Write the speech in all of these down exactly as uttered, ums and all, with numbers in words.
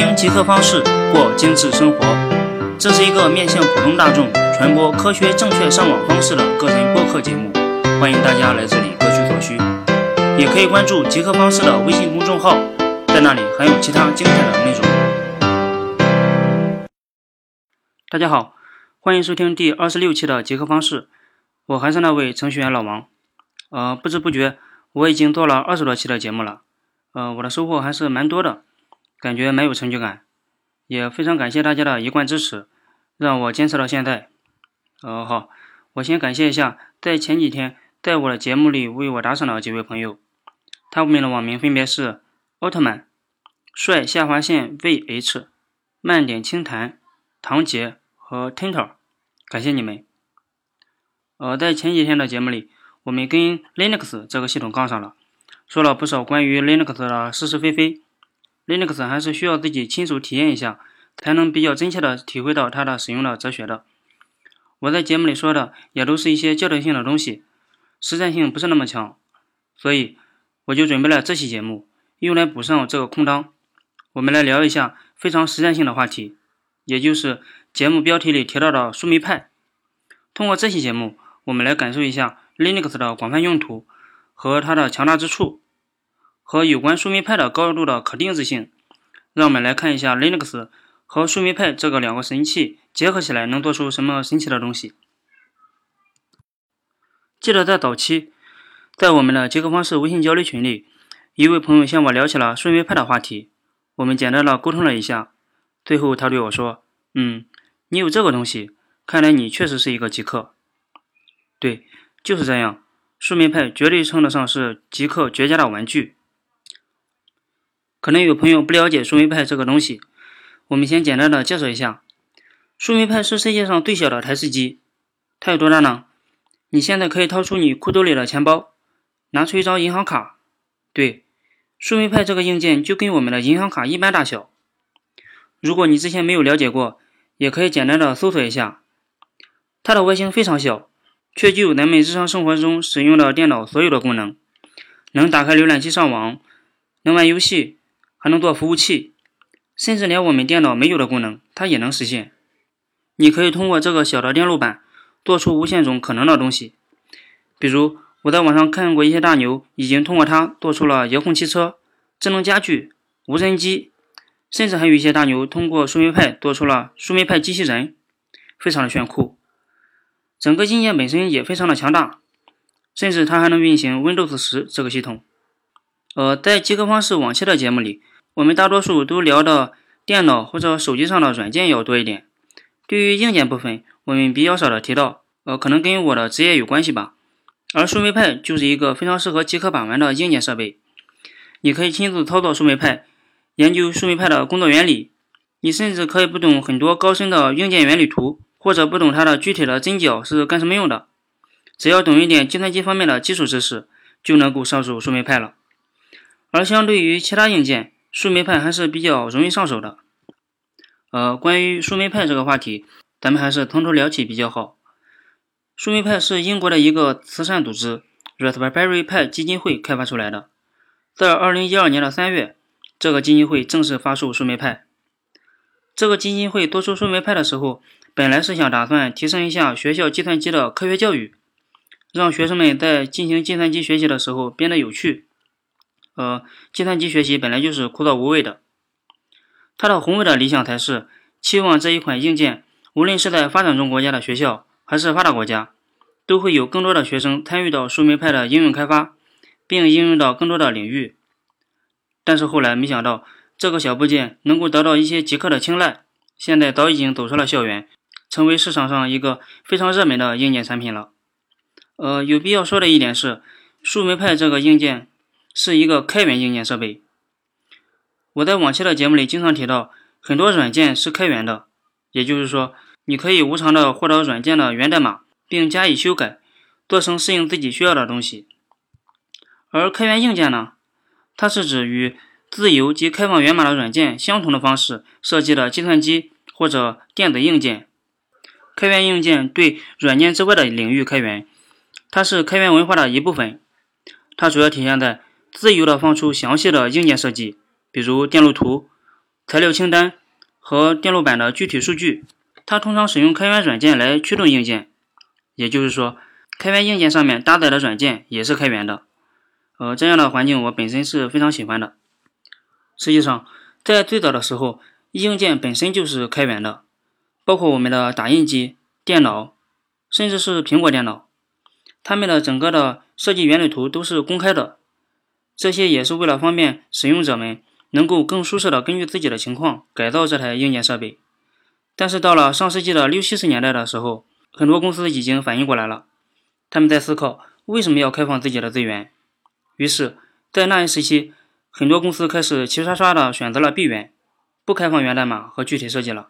天极客方式过精致生活，这是一个面向普通大众传播科学正确上网方式的个人播客节目，欢迎大家来这里各取所需，也可以关注极客方式的微信公众号，在那里还有其他精彩的内容。大家好，欢迎收听第二十六期的极客方式，我还是那位程序员老王。呃，不知不觉我已经做了二十多期的节目了，呃，我的收获还是蛮多的，感觉蛮有成就感，也非常感谢大家的一贯支持，让我坚持到现在。呃，好，我先感谢一下在前几天在我的节目里为我打赏的几位朋友，他们的网名分别是奥特曼、帅下划线 V H、 慢点清谈、唐杰和 Tinter， 感谢你们。呃，在前几天的节目里，我们跟 Linux 这个系统杠上了，说了不少关于 Linux 的是是非非。 Linux 还是需要自己亲手体验一下，才能比较真切的体会到它的使用的哲学的。我在节目里说的也都是一些教条性的东西，实战性不是那么强，所以我就准备了这期节目，用来补上这个空档。我们来聊一下非常实战性的话题，也就是节目标题里提到的树莓派。通过这期节目，我们来感受一下 Linux 的广泛用途和它的强大之处，和有关树莓派的高度的可定制性。让我们来看一下 Linux 和树莓派这个两个神器结合起来能做出什么神奇的东西。记得在早期，在我们的极客方式微信交流群里，一位朋友向我聊起了树莓派的话题，我们简单的沟通了一下，最后他对我说：嗯，你有这个东西，看来你确实是一个极客。对，就是这样，树莓派绝对称得上是极客绝佳的玩具。可能有朋友不了解树莓派这个东西，我们先简单的介绍一下。树莓派是世界上最小的台式机，它有多大呢？你现在可以掏出你裤兜里的钱包，拿出一张银行卡。对，树莓派这个硬件就跟我们的银行卡一般大小。如果你之前没有了解过，也可以简单的搜索一下。它的外形非常小，却具有咱们日常生活中使用的电脑所有的功能，能打开浏览器上网，能玩游戏，还能做服务器，甚至连我们电脑没有的功能它也能实现。你可以通过这个小的电路板做出无限种可能的东西，比如我在网上看过一些大牛已经通过它做出了遥控汽车、智能家居、无人机，甚至还有一些大牛通过树莓派做出了树莓派机器人，非常的炫酷。整个硬件本身也非常的强大，甚至它还能运行 Windows 十 这个系统。呃，在极客方式往期的节目里，我们大多数都聊的电脑或者手机上的软件要多一点，对于硬件部分我们比较少的提到，呃，可能跟我的职业有关系吧。而树莓派就是一个非常适合极客把玩的硬件设备，你可以亲自操作树莓派，研究树莓派的工作原理，你甚至可以不懂很多高深的硬件原理图，或者不懂它的具体的针脚是干什么用的，只要懂一点计算机方面的基础知识，就能够上手树莓派了。而相对于其他硬件，树莓派还是比较容易上手的。呃，关于树莓派这个话题，咱们还是从头聊起比较好。树莓派是英国的一个慈善组织 Raspberry 派基金会开发出来的，在二零一二年的三月，这个基金会正式发售树莓派。这个基金会做出树莓派的时候，本来是想打算提升一下学校计算机的科学教育，让学生们在进行计算机学习的时候变得有趣。呃，计算机学习本来就是枯燥无味的，它的宏伟的理想才是期望这一款硬件无论是在发展中国家的学校还是发达国家，都会有更多的学生参与到树莓派的应用开发，并应用到更多的领域。但是后来没想到，这个小部件能够得到一些极客的青睐，现在早已经走出了校园，成为市场上一个非常热门的硬件产品了。呃，有必要说的一点是，树莓派这个硬件是一个开源硬件设备。我在往期的节目里经常提到，很多软件是开源的，也就是说你可以无偿的获得软件的源代码，并加以修改，做成适应自己需要的东西。而开源硬件呢，它是指与自由及开放源码的软件相同的方式设计的计算机或者电子硬件。开源硬件对软件之外的领域开源，它是开源文化的一部分。它主要体现在自由的放出详细的硬件设计，比如电路图、材料清单和电路板的具体数据。它通常使用开源软件来驱动硬件，也就是说，开源硬件上面搭载的软件也是开源的。呃，这样的环境我本身是非常喜欢的。实际上，在最早的时候，硬件本身就是开源的，包括我们的打印机、电脑，甚至是苹果电脑，它们的整个的设计原理图都是公开的。这些也是为了方便使用者们能够更舒适的根据自己的情况改造这台硬件设备。但是到了上世纪的六七十年代的时候，很多公司已经反应过来了，他们在思考为什么要开放自己的资源。于是在那一时期，很多公司开始齐刷刷的选择了闭源，不开放源代码和具体设计了。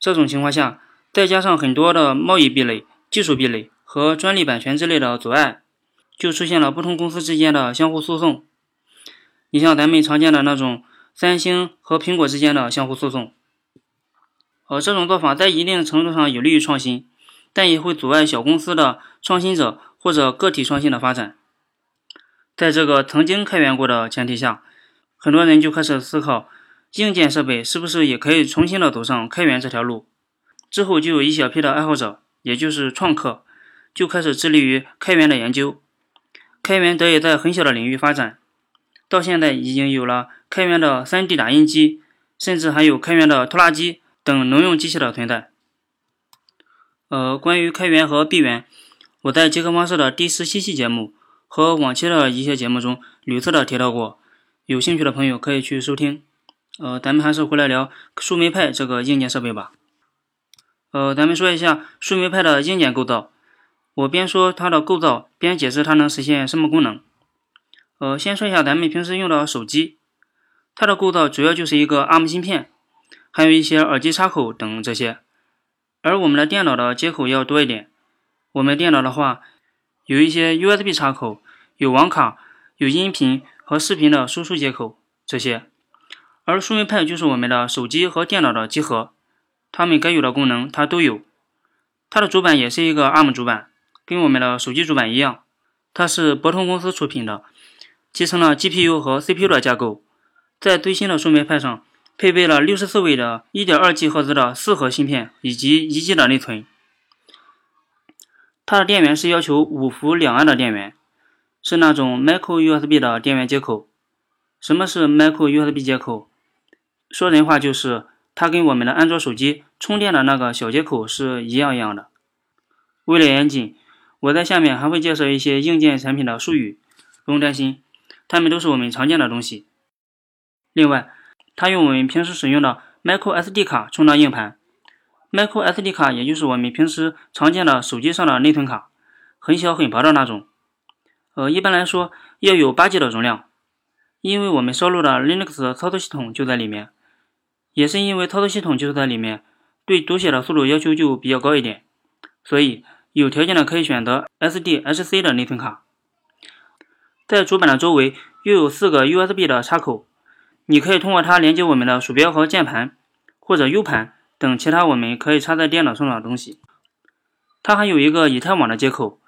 这种情况下，再加上很多的贸易壁垒、技术壁垒和专利版权之类的阻碍，就出现了不同公司之间的相互诉讼。你像咱们常见的那种三星和苹果之间的相互诉讼，而这种做法在一定程度上有利于创新，但也会阻碍小公司的创新者或者个体创新的发展。在这个曾经开源过的前提下，很多人就开始思考，硬件设备是不是也可以重新的走上开源这条路。之后就有一小批的爱好者，也就是创客，就开始致力于开源的研究。开源得以在很小的领域发展，到现在已经有了开源的 三 D 打印机，甚至还有开源的拖拉机等农用机器的存在。呃，关于开源和闭源，我在极客方式的第十七期节目和往期的一些节目中屡次的提到过，有兴趣的朋友可以去收听。呃，咱们还是回来聊树莓派这个硬件设备吧。呃，咱们说一下树莓派的硬件构造。我边说它的构造，边解释它能实现什么功能。呃，先说一下咱们平时用的手机，它的构造主要就是一个 A R M 芯片，还有一些耳机插口等这些。而我们的电脑的接口要多一点，我们电脑的话，有一些 U S B 插口，有网卡，有音频和视频的输出接口这些。而树莓派就是我们的手机和电脑的集合，它们该有的功能它都有。它的主板也是一个 A R M 主板，跟我们的手机主板一样，它是博通公司出品的，集成了 G P I O 和 C P U 的架构。在最新的树莓派上配备了六十四位的 一点二吉赫兹 的四核芯片以及一 G 的内存。它的电源是要求五伏两安的电源，是那种 Micro U S B 的电源接口。什么是 Micro U S B 接口？说人话就是它跟我们的安卓手机充电的那个小接口是一样一样的。为了严谨，我在下面还会介绍一些硬件产品的术语，不用担心，它们都是我们常见的东西。另外，它用我们平时使用的 MicroSD 卡充当硬盘。MicroSD 卡也就是我们平时常见的手机上的内存卡，很小很薄的那种。呃，一般来说要有 八 G 的容量，因为我们烧录的 Linux 操作系统就在里面，也是因为操作系统就在里面，对读写的速度要求就比较高一点，所以有条件的可以选择 S D H C 的内存卡。在主板的周围又有四个 U S B 的插口，你可以通过它连接我们的鼠标和键盘，或者 U 盘等其他我们可以插在电脑上的东西。它还有一个以太网的接口，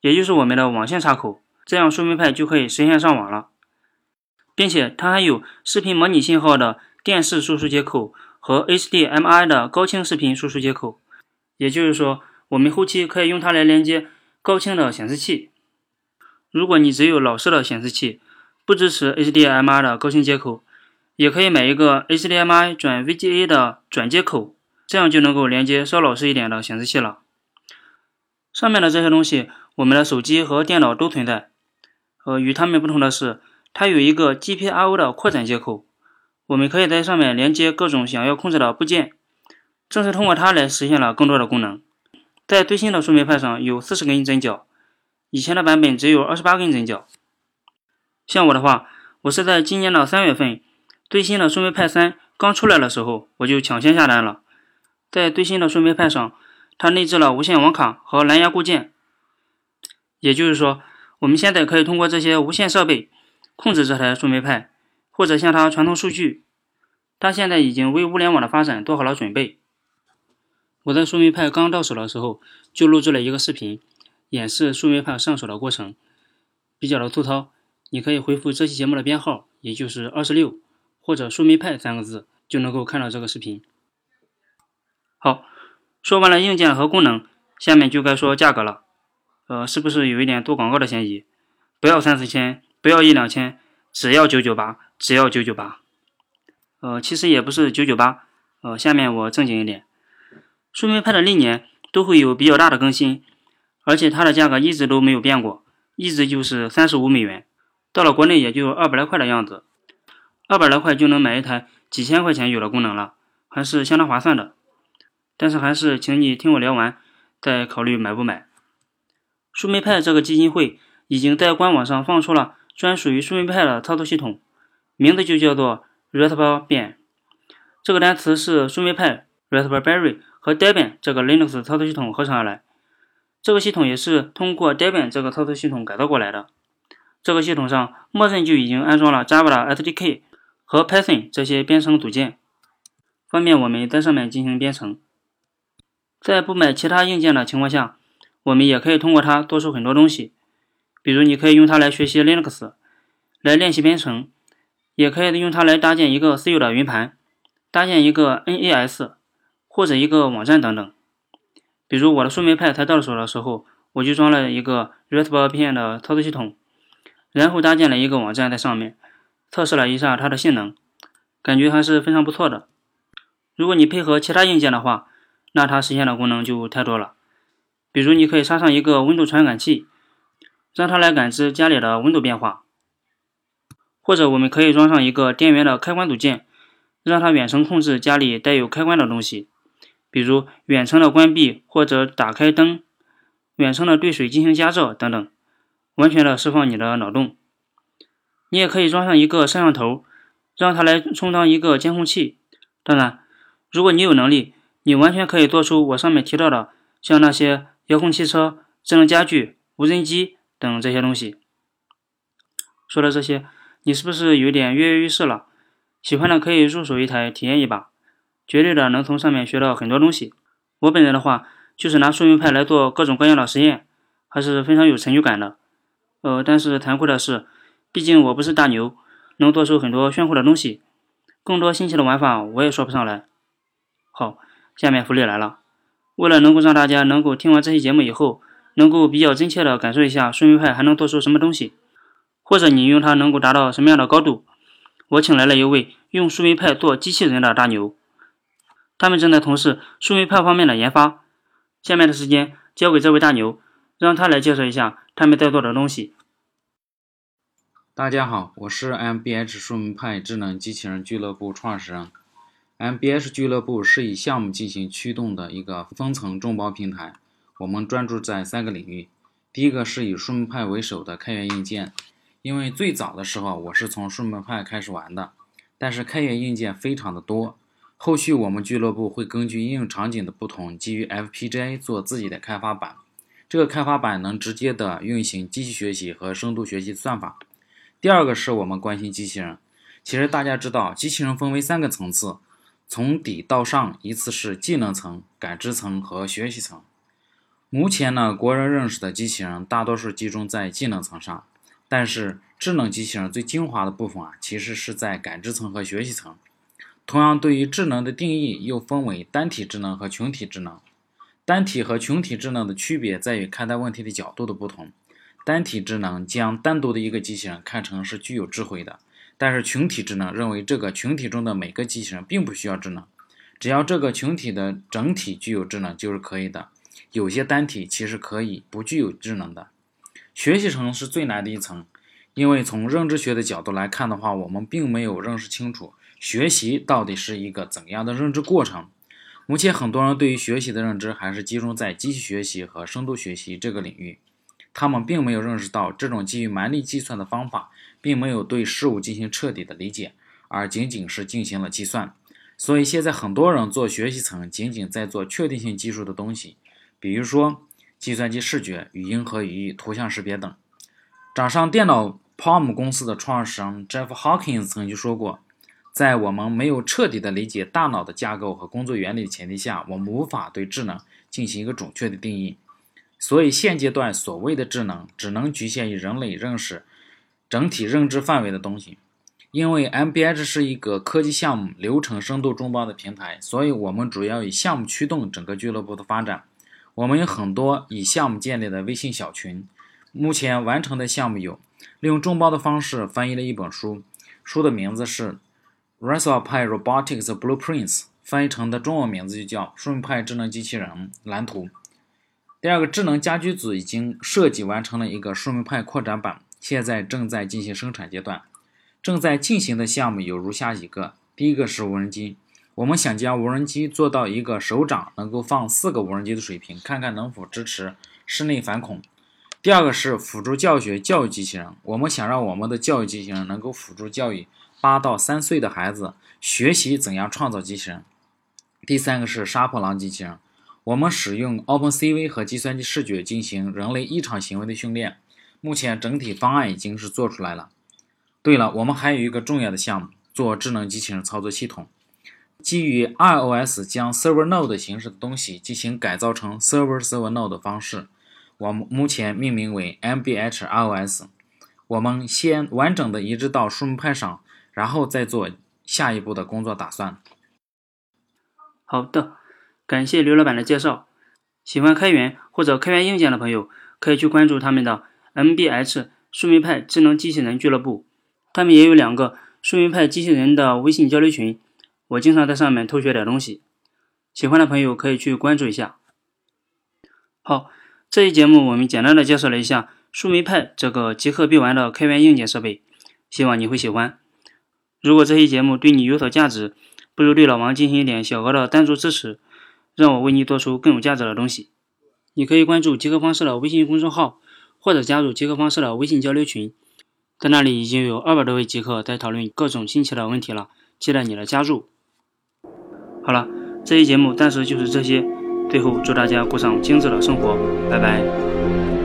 也就是我们的网线插口，这样树莓派就可以实现上网了。并且它还有视频模拟信号的电视输出接口和 H D M I 的高清视频输出接口，也就是说我们后期可以用它来连接高清的显示器。如果你只有老式的显示器，不支持 H D M I 的高清接口，也可以买一个 H D M I 转 V G A 的转接口，这样就能够连接稍老式一点的显示器了。上面的这些东西我们的手机和电脑都存在。呃，与它们不同的是，它有一个 G P I O 的扩展接口，我们可以在上面连接各种想要控制的部件，正是通过它来实现了更多的功能。在最新的树莓派上有四十根针脚，以前的版本只有二十八根针脚。像我的话，我是在今年的三月份最新的树莓派三刚出来的时候，我就抢先下单了。在最新的树莓派上，它内置了无线网卡和蓝牙固件，也就是说我们现在可以通过这些无线设备控制这台树莓派，或者向它传送数据。它现在已经为物联网的发展做好了准备。我在树莓派刚到手的时候就录制了一个视频，演示树莓派上手的过程，比较的粗糙，你可以回复这期节目的编号，也就是二十六或者树莓派三个字就能够看到这个视频。好，说完了硬件和功能，下面就该说价格了。呃，是不是有一点做广告的嫌疑？不要三四千，不要一两千，只要九九八，只要九九八。呃，其实也不是九九八。呃，下面我正经一点，树莓派的历年都会有比较大的更新，而且它的价格一直都没有变过，一直就是三十五美元，到了国内也就二百来块的样子，二百来块就能买一台几千块钱有的功能了，还是相当划算的。但是还是请你听我聊完，再考虑买不买。树莓派这个基金会已经在官网上放出了专属于树莓派的操作系统，名字就叫做 Raspbian。 这个单词是树莓派、 Raspberry 和 Debian 这个 Linux 操作系统合成而来，这个系统也是通过 Debian 这个操作系统改造过来的。这个系统上默认就已经安装了 Java 的 S D K 和 Python 这些编程组件，方便我们在上面进行编程。在不买其他硬件的情况下，我们也可以通过它做出很多东西，比如你可以用它来学习 Linux， 来练习编程，也可以用它来搭建一个私有的云盘，搭建一个 N A S 或者一个网站等等。比如我的树莓派才到手的时候，我就装了一个 Raspbian 的操作系统，然后搭建了一个网站在上面，测试了一下它的性能，感觉还是非常不错的。如果你配合其他硬件的话，那它实现的功能就太多了。比如你可以插上一个温度传感器，让它来感知家里的温度变化，或者我们可以装上一个电源的开关组件，让它远程控制家里带有开关的东西，比如远程的关闭或者打开灯，远程的对水进行加热等等，完全的释放你的脑洞。你也可以装上一个摄像头，让它来充当一个监控器。当然，如果你有能力，你完全可以做出我上面提到的像那些遥控汽车、智能家居、无人机等这些东西。说到这些，你是不是有点跃跃欲试了？喜欢的可以入手一台体验一把，绝对的能从上面学到很多东西。我本人的话，就是拿树莓派来做各种各样的实验，还是非常有成就感的。呃，但是残酷的是，毕竟我不是大牛，能做出很多炫酷的东西，更多新奇的玩法我也说不上来。好，下面福利来了。为了能够让大家能够听完这期节目以后，能够比较真切的感受一下树莓派还能做出什么东西，或者你用它能够达到什么样的高度，我请来了一位用树莓派做机器人的大牛，他们正在从事树莓派方面的研发。下面的时间交给这位大牛，让他来介绍一下他们在做的东西。大家好，我是 M B S 树莓派智能机器人俱乐部创始人。M B S 俱乐部是以项目进行驱动的一个分层众包平台，我们专注在三个领域。第一个是以树莓派为首的开源硬件，因为最早的时候我是从树莓派开始玩的，但是开源硬件非常的多，后续我们俱乐部会根据应用场景的不同，基于 F P G A 做自己的开发版，这个开发版能直接的运行机器学习和深度学习算法。第二个是我们关心机器人，其实大家知道机器人分为三个层次，从底到上依次是技能层、感知层和学习层。目前呢，国人认识的机器人大多数集中在技能层上，但是智能机器人最精华的部分啊，其实是在感知层和学习层。同样，对于智能的定义又分为单体智能和群体智能。单体和群体智能的区别在于看待问题的角度的不同。单体智能将单独的一个机器人看成是具有智慧的，但是群体智能认为这个群体中的每个机器人并不需要智能，只要这个群体的整体具有智能就是可以的。有些单体其实可以不具有智能的。学习层是最难的一层，因为从认知学的角度来看的话，我们并没有认识清楚学习到底是一个怎样的认知过程。目前很多人对于学习的认知还是集中在机器学习和深度学习这个领域，他们并没有认识到这种基于蛮力计算的方法并没有对事物进行彻底的理解，而仅仅是进行了计算。所以现在很多人做学习层仅仅在做确定性技术的东西，比如说计算机视觉、语音和语义、图像识别等。掌上电脑 Palm 公司的创始人 Jeff Hawkins 曾经说过，在我们没有彻底的理解大脑的架构和工作原理的前提下，我们无法对智能进行一个准确的定义。所以现阶段所谓的智能只能局限于人类认识整体认知范围的东西，因为 M B S 是一个科技项目流程深度众包的平台，所以我们主要以项目驱动整个俱乐部的发展。我们有很多以项目建立的微信小群，目前完成的项目有利用众包的方式翻译了一本书，书的名字是 Raspberry Robotics Blueprints， 翻译成的中文名字就叫顺派智能机器人蓝图。第二个，智能家居组已经设计完成了一个顺派扩展版，现在正在进行生产阶段。正在进行的项目有如下几个。第一个是无人机，我们想将无人机做到一个手掌能够放四个无人机的水平，看看能否支持室内反恐。第二个是辅助教学教育机器人，我们想让我们的教育机器人能够辅助教育八到三岁的孩子学习怎样创造机器人。第三个是杀破狼机器人，我们使用 OpenCV 和计算机视觉进行人类异常行为的训练，目前整体方案已经是做出来了。对了，我们还有一个重要的项目，做智能机器人操作系统，基于 R O S 将 Server Node 形式的东西进行改造成 Server Server Node 的方式，我们目前命名为 M B S R O S。 我们先完整的移植到树木派上，然后再做下一步的工作打算。好的，感谢刘老板的介绍。喜欢开源或者开源硬件的朋友，可以去关注他们的 M B S 树木派智能机器人俱乐部，他们也有两个树莓派机器人的微信交流群，我经常在上面偷学点东西，喜欢的朋友可以去关注一下。好，这一节目我们简单的介绍了一下树莓派这个即刻必玩的开源硬件设备，希望你会喜欢。如果这一节目对你有所价值，不如对老王进行一点小额的赞助支持，让我为你做出更有价值的东西。你可以关注即刻方式的微信公众号，或者加入即刻方式的微信交流群，在那里已经有二百多位极客在讨论各种新奇的问题了，期待你的加入。好了，这一节目暂时就是这些，最后祝大家过上精致的生活，拜拜。